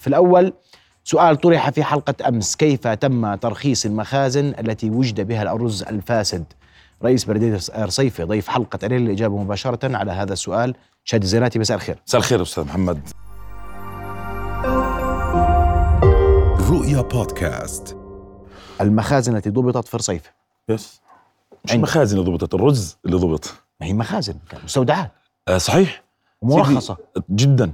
في الأول سؤال طرح في حلقة أمس: كيف تم ترخيص المخازن التي وجد بها الأرز الفاسد؟ رئيس بلدية الرصيفة ضيف حلقة الليل الإجابة مباشرة على هذا السؤال. شادي الزيناتي، مساء الخير. مساء الخير أستاذ محمد. رؤيا بودكاست. المخازن التي ضبطت في الرصيفة. يس. مش مخازن اللي ضبطت، الرز اللي ضبط. ما هي مخازن، مستودعات. صحيح. مرخصة جدا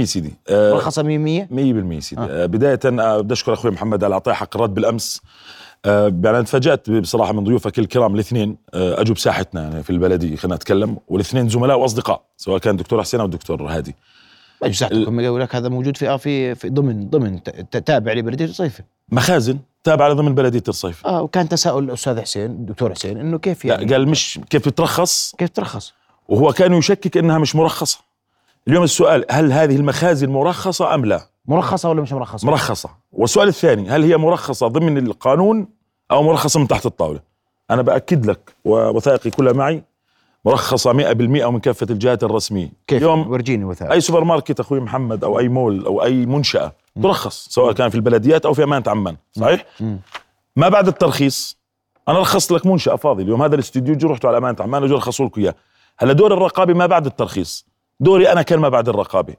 100% سيدي. مرخصة 100% سيدي. بداية بدي أشكر أخوي محمد على إعطاء حق الرد بالأمس. يعني تفاجأت بصراحة من ضيوفك الكرام الاثنين. أجوا بساحتنا يعني في البلدية، خلينا نتكلم، والاثنين زملاء وأصدقاء، سواء كان دكتور حسين أو دكتور هادي. أجوا بساحتكم يقول لك هذا موجود في ضمن تابع لبلدية الرصيفة. مخازن تابع ضمن بلدية الرصيفة. وكان تساؤل الأستاذ حسين، الدكتور حسين، إنه كيف يعني؟ لا، قال مش كيف ترخص، كيف ترخص، وهو كان يشكك إنها مش مرخصة. اليوم السؤال: هل هذه المخازن مرخصة أم لا؟ مرخصة ولا مش مرخصة؟ مرخصة. والسؤال الثاني: هل هي مرخصة ضمن القانون أو مرخصة من تحت الطاولة؟ أنا بأكد لك، ووثائقي كلها معي، مرخصة 100% من كافة الجهات الرسمية. كيف؟ اليوم ورجيني وثائق. أي سوبر ماركت أخوي محمد أو أي مول أو أي منشأة ترخص، سواء كان في البلديات أو في أمانة عمان، صحيح؟ ما بعد الترخيص أنا رخصت لك منشأة فاضي اليوم، هذا الاستوديو جو رحتوا على أمانة عمان وجو رخصوا لكم إياه. هلا دور الرقابة ما بعد الترخيص، دوري أنا كان ما بعد الرقابة،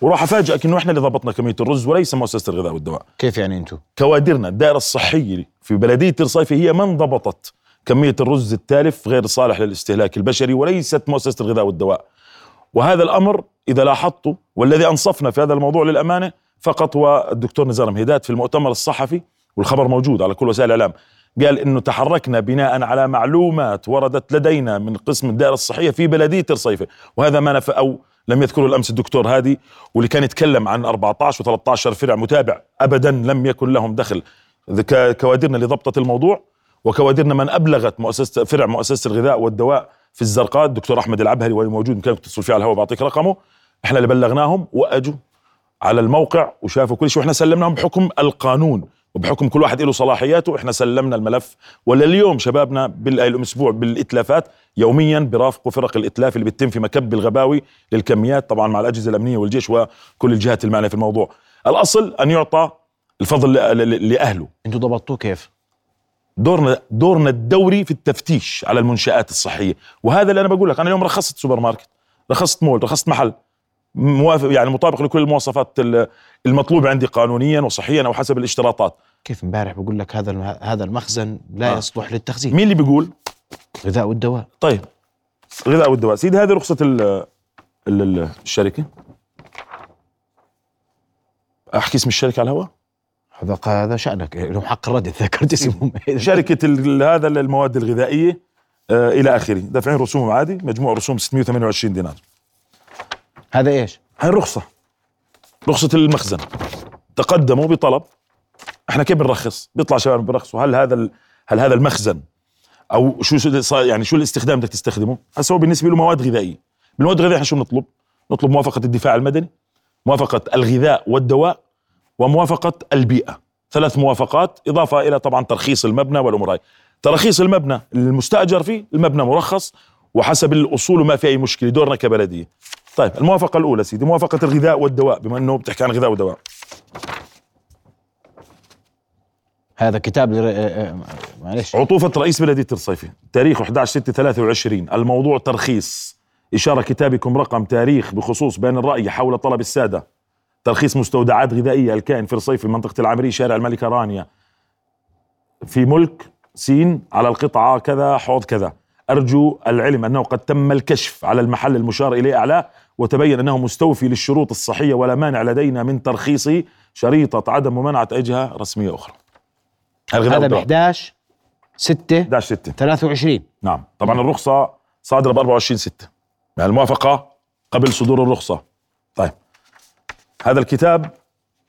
وراح أفاجئك إنه إحنا اللي ضبطنا كمية الرز وليس مؤسسة الغذاء والدواء. كيف يعني أنتو؟ كوادرنا، الدائرة الصحية في بلدية الرصيفة هي من ضبطت كمية الرز التالف غير صالح للاستهلاك البشري وليست مؤسسة الغذاء والدواء. وهذا الأمر إذا لاحظته، والذي أنصفنا في هذا الموضوع للأمانة فقط والدكتور نزار مهدات في المؤتمر الصحفي، والخبر موجود على كل وسائل الإعلام، قال إنه تحركنا بناء على معلومات وردت لدينا من قسم الدائرة الصحية في بلدية الرصيفة، وهذا ما نفى أو لم يذكره الأمس الدكتور هادي، واللي كان يتكلم عن 14 و13 فرع متابع أبدا لم يكن لهم دخل. كوادرنا اللي ضبطت الموضوع، وكوادرنا من أبلغت فرع مؤسسة الغذاء والدواء في الزرقاء، الدكتور أحمد العبهري موجود، ممكن تتصل فيه على الهواء بعطيك رقمه، إحنا اللي بلغناهم وأجوا على الموقع وشافوا كل شيء، وإحنا سلمناهم بحكم القانون وبحكم كل واحد له صلاحياته. احنا سلمنا الملف، ولا اليوم شبابنا بالاسبوع بالاتلافات يوميا برافقوا فرق الاتلاف اللي بتتم في مكب الغباوي للكميات، طبعا مع الاجهزه الامنيه والجيش وكل الجهات المعنيه في الموضوع. الاصل ان يعطى الفضل لاهله. انتوا ضبطتوه كيف؟ دورنا الدوري في التفتيش على المنشآت الصحيه، وهذا اللي انا بقول لك. انا اليوم رخصت سوبر ماركت، رخصت مول، رخصت محل موافق، يعني مطابق لكل المواصفات المطلوب عندي قانونيا وصحيا او حسب الاشتراطات. كيف امبارح بقول لك هذا المخزن لا يصلح للتخزين. مين اللي بيقول؟ غذاء والدواء. طيب غذاء والدواء سيدي، هذه رخصة الشركة. احكي اسم الشركة على الهواء؟ هذا شأنك، لهم حق الرد. ذكرت اسمهم شركة هذا المواد الغذائية الى اخره، دافعين رسوم عادي، مجموع رسوم 628 دينار. هذا إيش؟ هاي الرخصة، رخصة المخزن. تقدموا بطلب، إحنا كيف بنرخص؟ بيطلع شباب بنرخصوا. هل هذا المخزن أو شو يعني شو الاستخدام بدك تستخدمه؟ هسه هو بالنسبة له مواد غذائية. بالمواد الغذائية إحنا شو بنطلب؟ نطلب موافقة الدفاع المدني، موافقة الغذاء والدواء، وموافقة البيئة. 3 موافقات، إضافة إلى طبعا ترخيص المبنى والأمور هاي. ترخيص المبنى المستأجر فيه، المبنى مرخص وحسب الأصول وما في أي مشكلة، دورنا كبلدية. طيب الموافقة الأولى سيدي، موافقة الغذاء والدواء، بما أنه بتحكي عن غذاء ودواء. هذا كتاب معلش، عطوفة رئيس بلدية الرصيفة، تاريخ 11/6/23، الموضوع ترخيص، إشارة كتابكم رقم تاريخ بخصوص بيان الرأي حول طلب السادة ترخيص مستودعات غذائية الكائن في الرصيفة، منطقة العامرية، شارع الملكة رانيا، في ملك سين، على القطعة كذا، حوض كذا. أرجو العلم أنه قد تم الكشف على المحل المشار إليه أعلاه، وتبين أنه مستوفي للشروط الصحية، ولا مانع لدينا من ترخيصه، شريطة عدم ممانعة أجهة رسمية أخرى. هذا ب 11/6/23. نعم طبعا الرخصة صادرة ب 24/6، يعني الموافقة قبل صدور الرخصة. طيب هذا الكتاب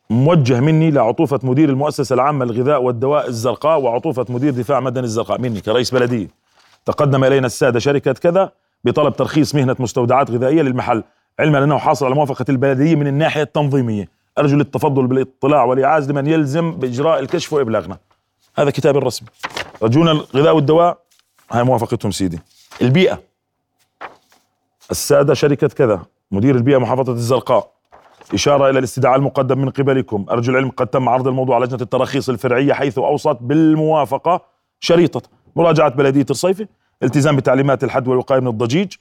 موجه مني لعطوفة مدير المؤسسة العامة للغذاء والدواء الزرقاء، وعطوفة مدير دفاع مدني الزرقاء، مني كرئيس بلدية. تقدم إلينا السادة شركة كذا بطلب ترخيص مهنة مستودعات غذائية للمحل، علما أنه حاصل على موافقة البلدية من الناحية التنظيمية. أرجو للتفضل بالاطلاع والإعاز لمن يلزم بإجراء الكشف وإبلاغنا. هذا كتاب الرسمي. رجونا الغذاء والدواء، هاي موافقتهم سيدي. البيئة، السادة شركة كذا، مدير البيئة محافظة الزرقاء، إشارة إلى الاستدعاء المقدم من قبلكم. أرجو العلم قد تم عرض الموضوع على لجنة التراخيص الفرعية حيث أوصت بالموافقة شريطة مراجعة بلدية الرصيفة، التزام بتعليمات الحد والوقاية من الضجيج،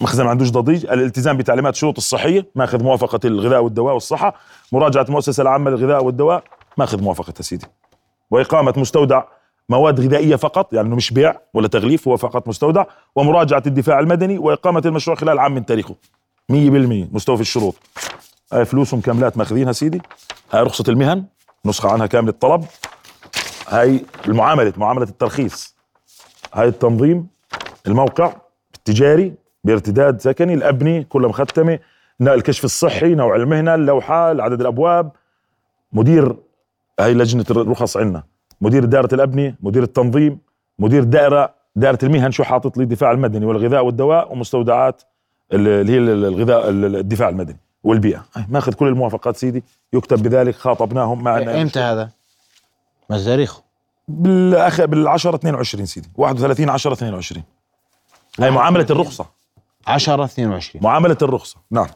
مخزن ما عندوش ضجيج، الالتزام بتعليمات شروط الصحية ماخذ موافقة الغذاء والدواء والصحة، مراجعة المؤسسة العامة للغذاء والدواء ماخذ موافقة سيدي، وإقامة مستودع مواد غذائية فقط، يعني إنه مش بيع ولا تغليف، هو فقط مستودع، ومراجعة الدفاع المدني، وإقامة المشروع خلال عام من تاريخه 100% مستوفي الشروط. فلوسهم كاملات ماخذينها سيدي. هاي رخصة المهن نسخة عنها كامل الطلب، هاي المعاملة معاملة الترخيص، هاي التنظيم، الموقع التجاري بارتداد سكني، الأبني كلها مختمة، الكشف الصحي، نوع المهنة، اللوحة، عدد الأبواب، مدير هاي لجنة الرخص عندنا، مدير دائرة الأبني، مدير التنظيم، مدير دائرة المهن، شو حاطط لي الدفاع المدني والغذاء والدواء ومستودعات اللي هي الغذاء الدفاع المدني والبيئة. ماخذ كل الموافقات سيدي، يكتب بذلك خاطبناهم معنا. إمتى هذا؟ ما تاريخه؟ بالعشرة 22 سيدي، 31/10/22. هاي معاملة الرخصة 10/22 معاملة الرخصة. نعم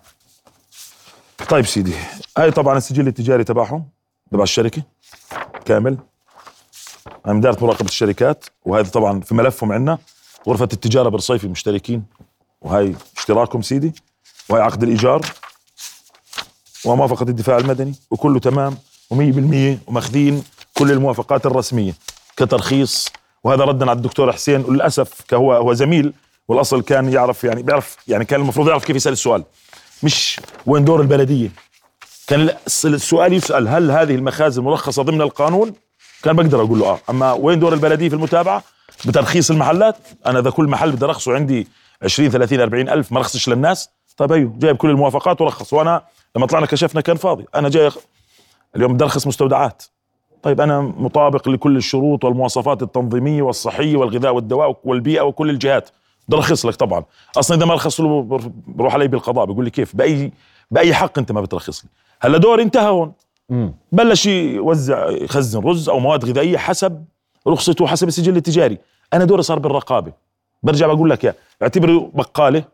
طيب سيدي، هاي طبعا السجل التجاري تبعهم تبع الشركة كامل، عم دارت مراقبة الشركات، وهذا طبعا في ملفهم عندنا غرفة التجارة بالرصيفة مشتركين، وهي اشتراكهم سيدي، وهي عقد الإيجار وموافقة الدفاع المدني، وكله تمام و100% وماخذين كل الموافقات الرسمية كترخيص. وهذا ردا على الدكتور حسين، للأسف هو زميل، والأصل كان يعرف، يعني بيعرف، يعني كان المفروض يعرف كيف يسأل السؤال، مش وين دور البلدية. كان السؤال يسأل هل هذه المخازن مرخصة ضمن القانون، كان بقدر أقول له أما وين دور البلدية في المتابعة بترخيص المحلات؟ أنا ذا كل محل بدي رخصه عندي 20-30-40 ألف، ما رخصش للناس. طيب أيوه، جايب كل الموافقات ورخص، وأنا لما طلعنا كشفنا كان فاضي. أنا جاي اليوم بدي أرخص مستودعات، طيب أنا مطابق لكل الشروط والمواصفات التنظيمية والصحية والغذاء والدواء والبيئة وكل الجهات، بدي أرخص لك. طبعا أصلا إذا ما رخصت له بروح عليه بالقضاء، بيقول لي كيف بأي حق أنت ما بترخص لي؟ هلا دوري انتهى هون. بلش يوزع، يخزن رز أو مواد غذائية حسب رخصته وحسب السجل التجاري. أنا دوري صار بالرقابة، برجع بقول لك يا اعتبره بقالة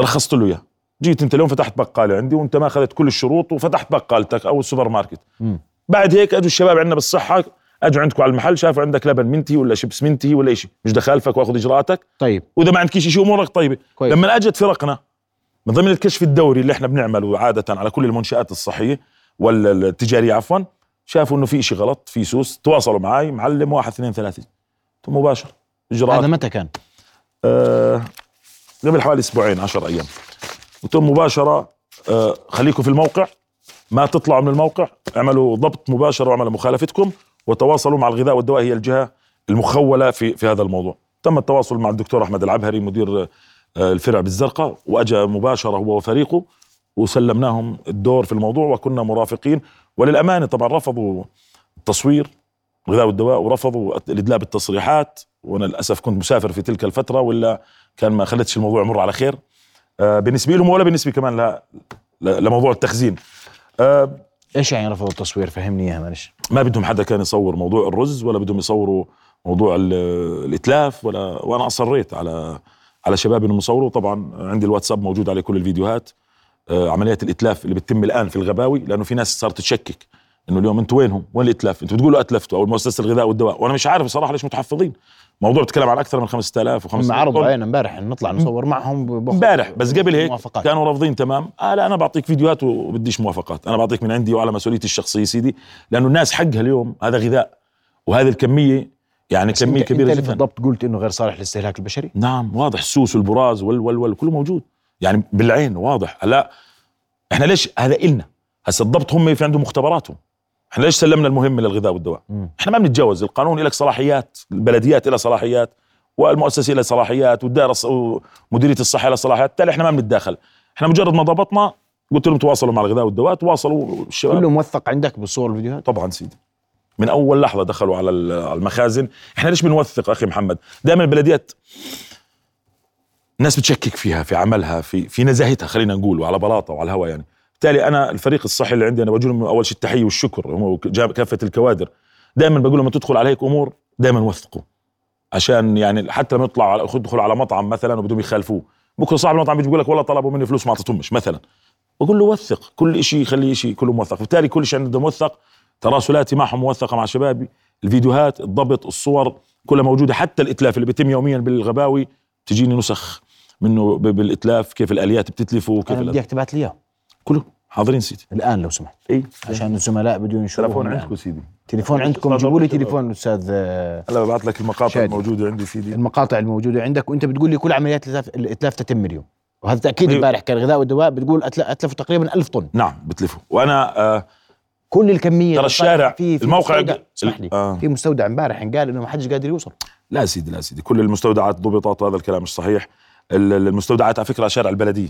رخصت له إياه، جيت أنت اليوم فتحت بقالة عندي وأنت ما أخذت كل الشروط وفتحت بقالتك أو السوبر ماركت. بعد هيك أجوا الشباب عندنا بالصحة، أجوا عندكم على المحل، شافوا عندك لبن منتهي ولا شيبس منتهي ولا إشي، مش دخالفك وأخذ إجراءاتك. طيب وإذا ما عندك شيء أمورك طيبة كويس. لما أجت فرقنا من ضمن الكشف الدوري اللي إحنا بنعمله عادة على كل المنشآت الصحية والتجارية عفوا، شافوا انه في شيء غلط، في سوس، تواصلوا معي معلم 1 2 3 مباشر اجراءات. هذا متى كان؟ قبل حوالي اسبوعين 10 ايام. وتم مباشره، خليكم في الموقع، ما تطلعوا من الموقع، اعملوا ضبط مباشر وعملوا مخالفتكم، وتواصلوا مع الغذاء والدواء، هي الجهه المخوله في هذا الموضوع. تم التواصل مع الدكتور احمد العبهري مدير الفرع بالزرقاء، واجا مباشره هو وفريقه وسلمناهم الدور في الموضوع وكنا مرافقين. وللأمانة طبعا رفضوا التصوير الغذاء والدواء، ورفضوا الإدلاء بالتصريحات، وأنا للأسف كنت مسافر في تلك الفترة ولا كان ما خلتش الموضوع يمر على خير بالنسبة لهم ولا بالنسبة كمان لموضوع التخزين. إيش يعني رفضوا التصوير؟ فهمني يا معلش. ما بدهم حدا كان يصور موضوع الرز، ولا بدهم يصوروا موضوع الإتلاف، وأنا أصريت على شباب إنهم يصوروا. طبعا عندي الواتساب موجود عليه كل الفيديوهات، عمليات الاتلاف اللي بتتم الان في الغباوي، لانه في ناس صارت تشكك انه اليوم انتوا وينهم، وين الاتلاف، انتوا بتقولوا اتلفتوا او مؤسسه الغذاء والدواء، وانا مش عارف بصراحه ليش متحفظين. موضوع بتكلم عن اكثر من 5000 و5000 معرض عينا امبارح نطلع نصور معهم امبارح، بس قبل هيك موافقات. كانوا رافضين تمام. لا انا بعطيك فيديوهات وبديش موافقات، انا بعطيك من عندي وعلى مسؤوليتي الشخصيه سيدي، لانه الناس حقها اليوم هذا غذاء وهذه الكميه، يعني كميه كبيره جدا. انت بالضبط قلت انه غير صالح للاستهلاك البشري. نعم واضح، السوس والبراز وال كله موجود يعني بالعين واضح. هلا احنا ليش هذا إلنا هسه الضبط، هم في عندهم مختبراتهم، احنا ليش سلمنا المهمه للغذاء والدواء؟ احنا ما بنتجاوز القانون، لك صلاحيات، البلديات لها صلاحيات، والمؤسسه لها صلاحيات، والدائره ومديريه الصحه لها صلاحيات، بالتالي احنا ما بنتداخل. احنا مجرد ما ضبطنا قلت لهم تواصلوا مع الغذاء والدواء، تواصلوا الشباب كله موثق عندك بالصور والفيديوهات. طبعا سيدي من اول لحظه دخلوا على المخازن. احنا ليش بنوثق اخي محمد؟ دائما البلديات الناس بتشكك فيها، في عملها، في نزاهتها، خلينا نقول، وعلى بلاطه وعلى الهواء. يعني بالتالي انا الفريق الصحي اللي عندي انا بوجه لهم اول شيء التحيه والشكر، هم كافه الكوادر. دائما بقول لهم تدخل عليك امور دائما وثقوا، عشان يعني حتى لما يطلع على يدخل على مطعم مثلا وبدهم يخالفوه، بكره صاحب المطعم بيجي بيقول لك والله طلبوا مني فلوس ما اعطيتهمش مثلا، بقول له وثق كل شيء، خلي شيء كله موثق، وبالتالي كل شيء عندنا موثق، تراسلاتي معهم موثقه مع شبابي، الفيديوهات، الضبط، الصور كلها موجوده، حتى الاتلاف اللي بيتم يوميا بالغباوي تجيني نسخ منه بالاتلاف، كيف الاليات بتتلفه وكيف. انا بدي تبعت لي كله حاضرين سيدي الان لو سمحت. اي عشان الزملاء بدهم يشوفوا. تليفون عندكم سيدي، تليفون عندكم، جيبوا لي تليفون الاستاذ. هلا ببعث لك المقاطع شادي. الموجوده عندي سيدي، المقاطع الموجوده عندك، وانت بتقول لي كل عمليات الاتلاف تتم اليوم، وهذا تاكيد. امبارح كان غذاء والدواء بتقول اتلفوا تقريبا 1000 طن. نعم بتلفوا، وانا كل الكميه ترى الشارع في الموقع في مستودع امبارح قال انه ما حدش قادر يوصل. لا سيدي لا سيدي، كل المستودعات ضبطت، وهذا الكلام مش صحيح. المستودعات على فكره شارع البلديه،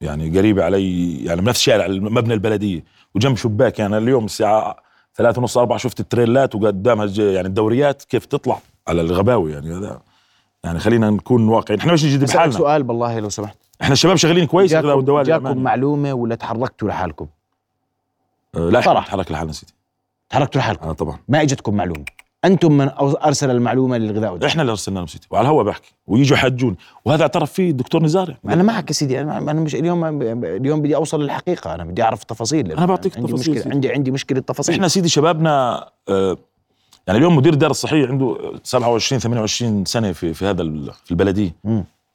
يعني قريبة علي، يعني بنفس شارع المبنى البلدية وجنب شباك. يعني اليوم الساعة 3:30 4 شفت التريلات وقدامها يعني الدوريات كيف تطلع على الغباوي. يعني هذا يعني خلينا نكون واقعيين، احنا مش نجد بحالنا. سؤال بالله لو سمحت، احنا الشباب شغالين كويس غدا والدوالي. جاكم معلومة ولا تحركتوا لحالكم؟ لا احنا نتحرك لحالنا سيدي. تحركتوا لحالكم؟ طبعا. ما اجتكم معلومة، انتم من ارسل المعلومه للغذاء والدواء؟ احنا اللي ارسلناهم سيدي، وعلى الهواء بحكي ويجوا حجون، وهذا اعترف فيه الدكتور نزار. انا معك يا سيدي، انا مش اليوم بدي اوصل للحقيقه، انا بدي اعرف التفاصيل. انا بعطيك التفاصيل، عندي مشكله تفاصيل. احنا سيدي شبابنا يعني اليوم مدير دار الصحيه عنده 27 28 سنه في هذا في البلديه،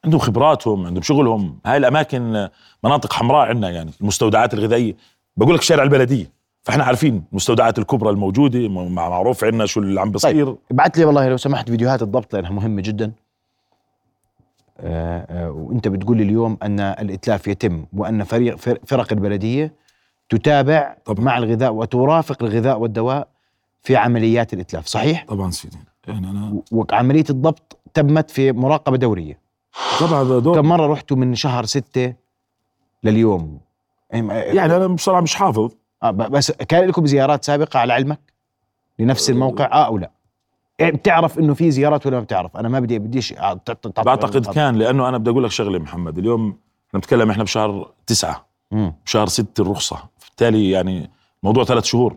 عندهم خبراتهم، عندهم شغلهم. هاي الاماكن مناطق حمراء عندنا، يعني المستودعات الغذائيه بقول لك شارع البلديه، فاحنا عارفين المستودعات الكبرى الموجوده، معروف عنا شو اللي عم بيصير. طيب ابعت لي والله لو سمحت فيديوهات الضبط لانها مهمه جدا. وانت بتقول لي اليوم ان الاتلاف يتم، وان فرق البلديه تتابع طبعًا مع الغذاء وترافق الغذاء والدواء في عمليات الاتلاف، صحيح؟ طبعا سيدي. يعني انا وعمليه الضبط تمت في مراقبه دوريه طبعا. كم مره رحتوا من شهر 6 لليوم؟ يعني انا بصراحه مش حافظ. بس كان لكم زيارات سابقة على علمك لنفس الموقع أو لا؟ بتعرف إنه في زيارات ولا ما بتعرف؟ أنا ما بديش بعتقد كان، لأنه أنا بدي أقول لك شغلة محمد، اليوم نتكلم إحنا بشهر 9، بشهر 6 الرخصة، بالتالي يعني موضوع 3 شهور.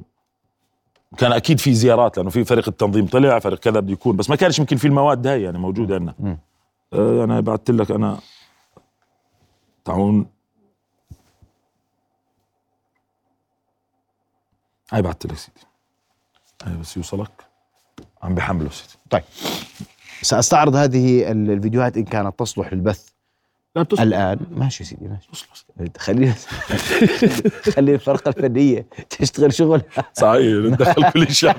كان أكيد في زيارات لأنه في فريق التنظيم طلع، فريق كذا بده يكون، بس ما كانش يمكن في المواد هاي يعني موجودة عندنا. أنا بعت لك أنا تعاون، هاي بعت لك سيدي، هاي بس يوصلك، عم بحمله سيدي. طيب سأستعرض هذه الفيديوهات إن كانت تصلح للبث. لا بتصلح الآن. ماشي سيدي ماشي، خلينا خلي الفرقة الفنية تشتغل شغل صحيح، ندخل كل شيء.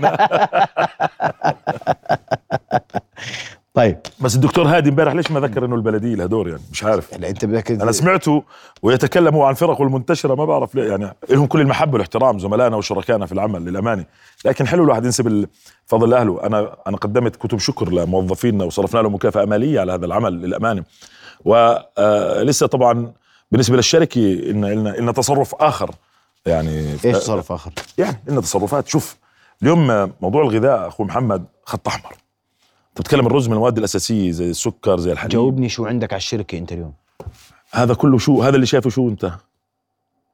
طيب بس الدكتور هادي امبارح ليش ما ذكر انه البلديه لها دور؟ يعني مش عارف. لا انت بدك، انا سمعته ويتكلم هو عن فرقه المنتشره، ما بعرف ليه. يعني لهم كل المحبه والاحترام، زملائنا وشركائنا في العمل للامانه، لكن حلو الواحد ينسب فضل اهله. انا قدمت كتب شكر لموظفينا وصرفنا لهم مكافاه ماليه على هذا العمل للامانه، ولسه طبعا بالنسبه للشركه إلنا تصرف اخر. يعني ايش تصرف اخر؟ يعني إلنا تصرفات. شوف اليوم موضوع الغذاء اخو محمد خط احمر، بتتكلم الرز من المواد الأساسية زي السكر زي الحليب. جاوبني شو عندك على الشركة أنت اليوم؟ هذا كله شو؟ هذا اللي شايفه شو أنت؟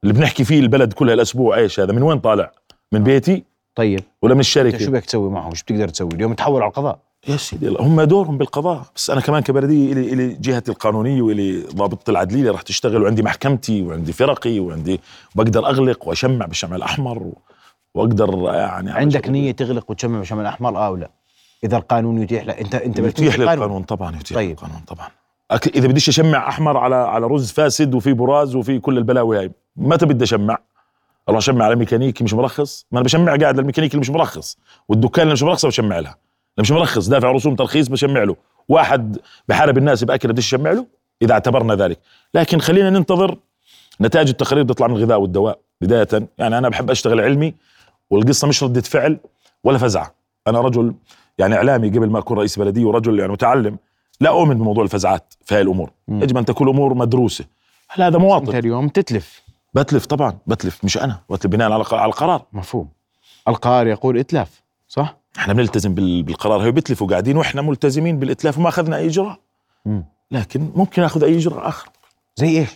اللي بنحكي فيه البلد كلها الأسبوع إيش هذا؟ من وين طالع؟ من بيتي؟ طيب ولا من الشركة؟ شو بدك تسوي معهم؟ شو بتقدر تسوي؟ اليوم تحول على القضاء. يا سيدي هم دورهم بالقضاء، بس أنا كمان كبلدية إلي جهتي القانونية وإلي ضابطة العدلية اللي راح تشتغل، وعندي محكمتي وعندي فرقي وعندي بقدر أغلق وأشمع بالشمع الأحمر وأقدر يعني. عندك نية تغلق وتشمع بالشمع الأحمر أو لا؟ إذا القانون يتيح لك أنت يتيح للقانون طبعاً، يتيح طيب. القانون طبعاً. إذا بديش أشمع أحمر على رز فاسد وفي براز وفي كل البلاوي هاي، متى بدي أشمع؟ أروح أشمع على ميكانيكي مش مرخص؟ ما أنا بشمع قاعد للميكانيكي اللي مش مرخص، والدكان اللي مش مرخصة بشمع لها، اللي مش مرخص دافع رسوم ترخيص بشمع له، واحد بحارب الناس بأكل بديش أشمع له إذا اعتبرنا ذلك. لكن خلينا ننتظر نتائج التقارير بتطلع من الغذاء والدواء بداية. يعني أنا بحب أشتغل علمي، والقصة مش ردة فعل ولا فزعة. أنا رجل يعني إعلامي قبل ما أكون رئيس بلدية، ورجل يعني متعلم، لا أؤمن بموضوع الفزعات في هاي الأمور. يجب أن تكون أمور مدروسة. هل هذا مواطن؟ أنت اليوم تتلف. بتلف طبعا، بتلف مش أنا، بتلف بناء على القرار. مفهوم. القرار يقول إتلاف صح؟ إحنا بنلتزم بالقرار، هي بتلف وقاعدين وإحنا ملتزمين بالإتلاف وما أخذنا أي إجراء. لكن ممكن أخذ أي إجراء آخر. زي إيش؟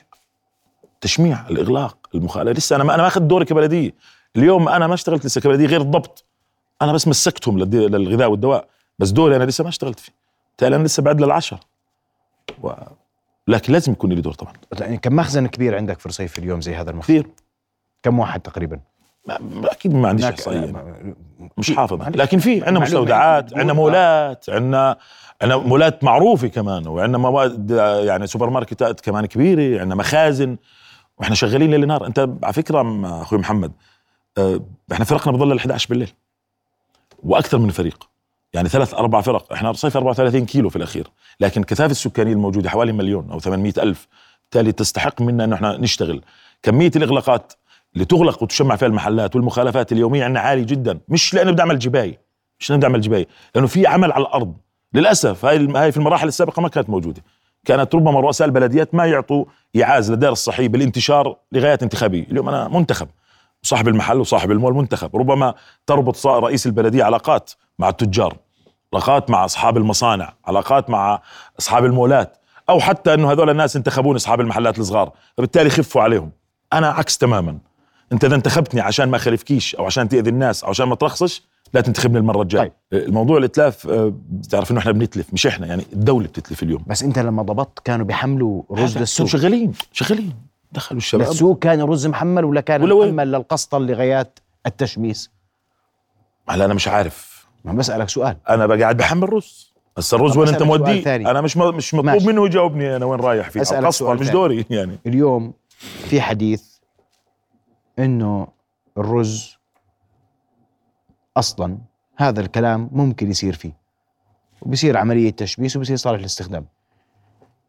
تشميع، الإغلاق، المخالفة. لسه أنا ما أخذت دوري كبلدية. اليوم أنا ما اشتغلت لسه كبلدية غير الضبط. أنا بس مسكتهم للغذاء والدواء، بس دول أنا لسه ما اشتغلت فيه، تالي أنا لسه بعد للعشر لكن لازم يكون لي دور طبعا. يعني كم مخزن كبير عندك في الرصيف اليوم زي هذا المخزن؟ كثير. كم واحد تقريبا؟ اكيد ما عنديش احصائيه مش حافظ، لكن في عندنا مستودعات، عندنا مولات، عندنا مولات معروفه كمان، وعندنا مواد يعني سوبر ماركتات كمان كبيره، عندنا مخازن، واحنا شغالين ليل نهار. انت على فكره اخوي محمد، احنا فرقنا بضل ال11 بالليل واكثر من فريق، يعني 3-4 فرق. احنا رصيف 34 كيلو في الاخير، لكن كثافه السكانيه الموجوده حوالي 1,800,000، بالتالي تستحق منا انه احنا نشتغل. كميه الاغلاقات اللي تغلق وتشمع فيها المحلات والمخالفات اليوميه عندنا عالي جدا، مش لانه بدي اعمل جبايه، لانه في عمل على الارض. للاسف هاي في المراحل السابقه ما كانت موجوده، كانت ربما رؤساء البلديات ما يعطوا إعاز للدار الصحي بالانتشار لغاية انتخابية. اليوم أنا منتخب، وصاحب المحل وصاحب المول منتخب، ربما تربط رئيس البلدية علاقات مع التجار، علاقات مع أصحاب المصانع، علاقات مع أصحاب المولات، أو حتى أنه هذول الناس انتخبون أصحاب المحلات الصغار، بالتالي خفوا عليهم. أنا عكس تماما، أنت إذا انتخبتني عشان ما خلفكيش أو عشان تأذي الناس أو عشان ما ترخصش، لا تنتخبني المرة الجاية. الموضوع الإتلاف، تعرف إنه إحنا بنتلف، مش إحنا يعني الدولة بتتلف اليوم. بس أنت لما ضبطت كانوا بيحملوا رز للسوق، شغالين دخلوا الشباب السوق. كان رز محمل ولا كان محمل للقسطة لغايات التشميس؟ هلا أنا مش عارف، ما بسألك سؤال، أنا بقعد بحمل رز. بس الرز وين أنت موديه؟ أنا مش مطلوب منه يجاوبني أنا وين رايح فيه. القسطة مش دوري يعني. اليوم في حديث إنه الرز أصلاً، هذا الكلام ممكن يصير فيه، وبيصير عملية تشبيس وبيصير صالح للاستخدام.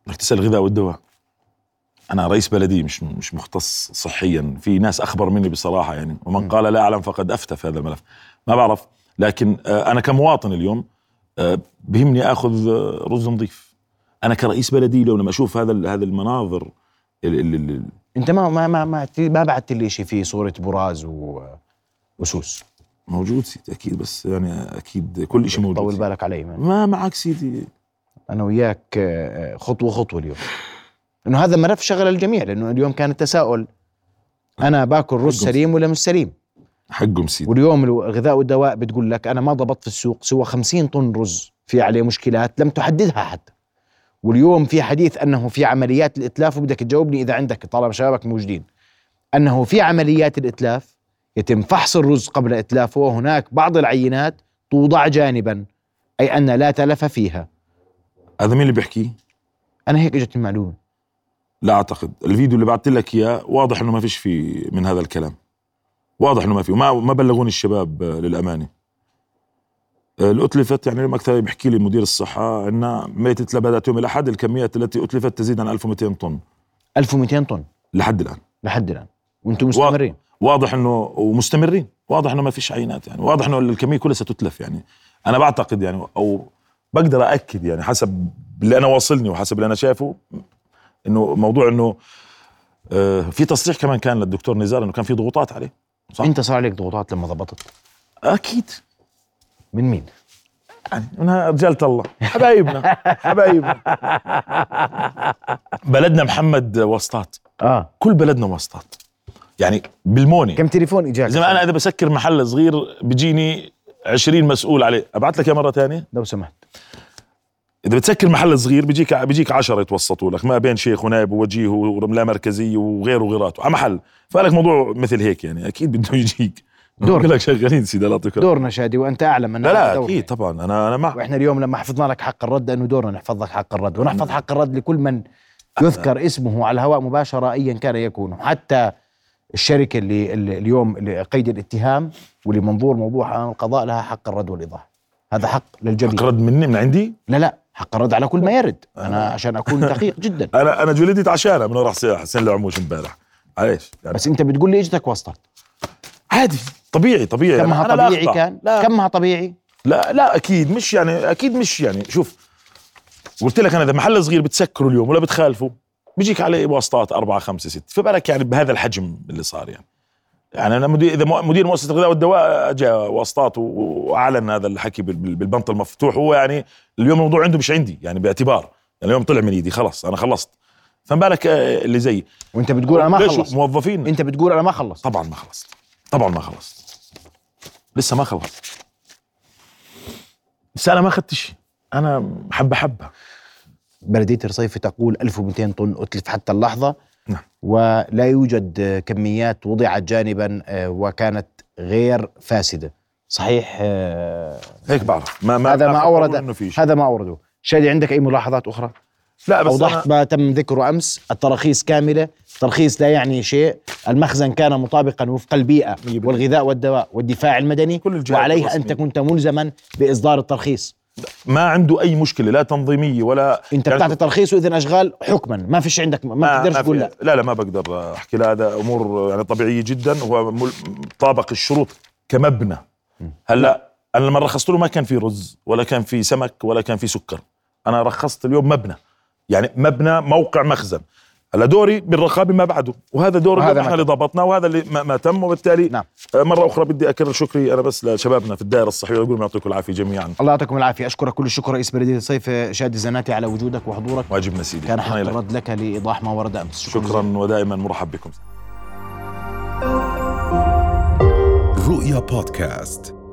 بدك تسأل الغذاء والدواء، أنا رئيس بلدي مش مختص صحياً، في ناس أخبر مني بصراحة يعني، ومن قال لا أعلم فقد أفتى في هذا الملف، ما بعرف. لكن أنا كمواطن اليوم بهمني أخذ رز نظيف. أنا كرئيس بلدي لو لما أشوف هذا المناظر أنت ما بعت لي شيء فيه صورة براز وسوس موجود سيدي. أكيد، بس يعني أكيد كل إشي موجود. طول بالك علي يعني. ما معك سيدي، أنا وياك خطوة خطوة اليوم، إنه هذا ملف شغل الجميع، لأنه اليوم كان التساؤل أنا باكل رز سليم ولا مش سليم، حقهم سيدي. واليوم الغذاء والدواء بتقول لك أنا ما ضبط في السوق سوى 50 طن رز في عليه مشكلات لم تحددها حتى. واليوم في حديث أنه في عمليات الإتلاف، وبدك تجاوبني إذا عندك طلب شبابك موجودين، أنه في عمليات الإتلاف يتم فحص الرز قبل إتلافه، وهناك بعض العينات توضع جانبا، أي أن لا تلف فيها. هذا مين اللي بيحكي؟ أنا هيك إجت المعلومة. لا أعتقد، الفيديو اللي بعت لك إياه واضح إنه ما فيش فيه من هذا الكلام، واضح إنه ما فيه، وما بلغوني الشباب للأمانة. الأتلفت يعني أكثر بيحكي لي مدير الصحة إن ميت تلبادات يوم الأحد الكميات التي أتلفت تزيد عن 1200 طن. 1200 طن لحد الآن وأنتم مستمرين؟ واضح انه ومستمرين، واضح انه ما فيش عينات، يعني واضح انه الكميه كلها ستتلف. يعني انا بعتقد يعني او بقدر اكد يعني حسب اللي انا واصلني وحسب اللي انا شايفه، انه موضوع انه في تصريح كمان كان للدكتور نزار انه كان في ضغوطات عليه. صح؟ انت صار عليك ضغوطات لما ضبطت؟ اكيد. من مين؟ يعني منها رجالة الله، حبايبنا بلدنا محمد وسطات. كل بلدنا وسطات يعني بالموني. كم تليفون إجاك زي ما أنا إذا بسكر محل صغير بجيني 20 مسؤول عليه. أبعت لك يا مرة تانية لو سمحت. إذا بتسكر محل صغير بيجيك 10 يتوسطوا لك، ما بين شيخ ونائب ووجيه ورملة مركزية وغيره وغيراته على محل. فقالك موضوع مثل هيك يعني أكيد بده يجيك دورك. شغالين سيدي الله يذكرك، دورنا شادي، وأنت أعلم. لا أكيد طبعا أنا مع. وإحنا اليوم لما حفظنا لك حق الرد، أنه دورنا نحفظ لك حق الرد، ونحفظ حق الرد لكل من يذكر اسمه على الهواء مباشرة أيا كان يكون. حتى الشركة اللي اليوم اللي قيد الاتهام واللي منظور موضوع عن القضاء لها حق الرد والإيضاح. هذا حق للجميع. حق الرد مني من عندي؟ لا حق الرد على كل ما يرد. أنا عشان أكون دقيق جدا أنا جلدت عشانها من راح حسين العموش امبارح عليش يعني. بس أنت بتقول لي إجتك وسطت عادي طبيعي. كمها يعني طبيعي كان؟ لا. كمها طبيعي؟ لا أكيد مش يعني شوف، قلت لك أنا إذا محل صغير بتسكره اليوم ولا بتخالفه بيجيك عليه واسطات 4 5 6، فبالك يعني بهذا الحجم اللي صار يعني أنا إذا مدير مؤسسة الغذاء والدواء جاء واسطات وأعلن هذا الحكي بالبنط المفتوح، هو يعني اليوم الموضوع عنده مش عندي يعني باعتبار يعني اليوم طلع من يدي خلاص أنا خلصت. فبالك اللي زي وأنت بتقول أنا ما خلصت موظفين، أنت بتقول أنا ما خلصت. طبعا ما خلصت لسه ما خلصت، بس أنا ما أخذت شيء، أنا حبة بلدية الرصيفة تقول 1200 طن أتلف حتى اللحظة. نعم. ولا يوجد كميات وضعت جانبا وكانت غير فاسدة. صحيح هيك بعرف ما هذا ما أورد هذا ما أورده. شادي عندك أي ملاحظات أخرى؟ لا بس أوضحت ما تم ذكره أمس. التراخيص كاملة، الترخيص لا يعني شيء. المخزن كان مطابقا وفق البيئة والغذاء والدواء والدفاع المدني، وعليه أنت كنت ملزما بإصدار الترخيص. ما عنده أي مشكلة لا تنظيمية ولا أنت يعني بتاعت الترخيص وإذن أشغال حكما ما فيش عندك ما بتقدرش تقول لا. لا لا ما بقدر أحكي لا، هذا أمور يعني طبيعية جدا. هو طابق الشروط كمبنى. هلا أنا لما رخصت له ما كان في رز ولا كان في سمك ولا كان في سكر. أنا رخصت اليوم مبنى، يعني مبنى موقع مخزن. هلا دوري بالرقابة ما بعده، وهذا دور احنا اللي ضبطناه وهذا اللي ما تم. وبالتالي نعم. مرة أخرى بدي أكرر شكري أنا بس لشبابنا في الدائرة الصحية، أقول يعطيكم العافية جميعا. الله يعطيكم العافية. أشكرك كل الشكر رئيس بلدية الرصيفة شادي الزيناتي على وجودك وحضورك. واجبنا سيدي. كان حق رد لك لإيضاح ما ورد أمس. شكرا ودائما مرحب بكم. رؤيا بودكاست.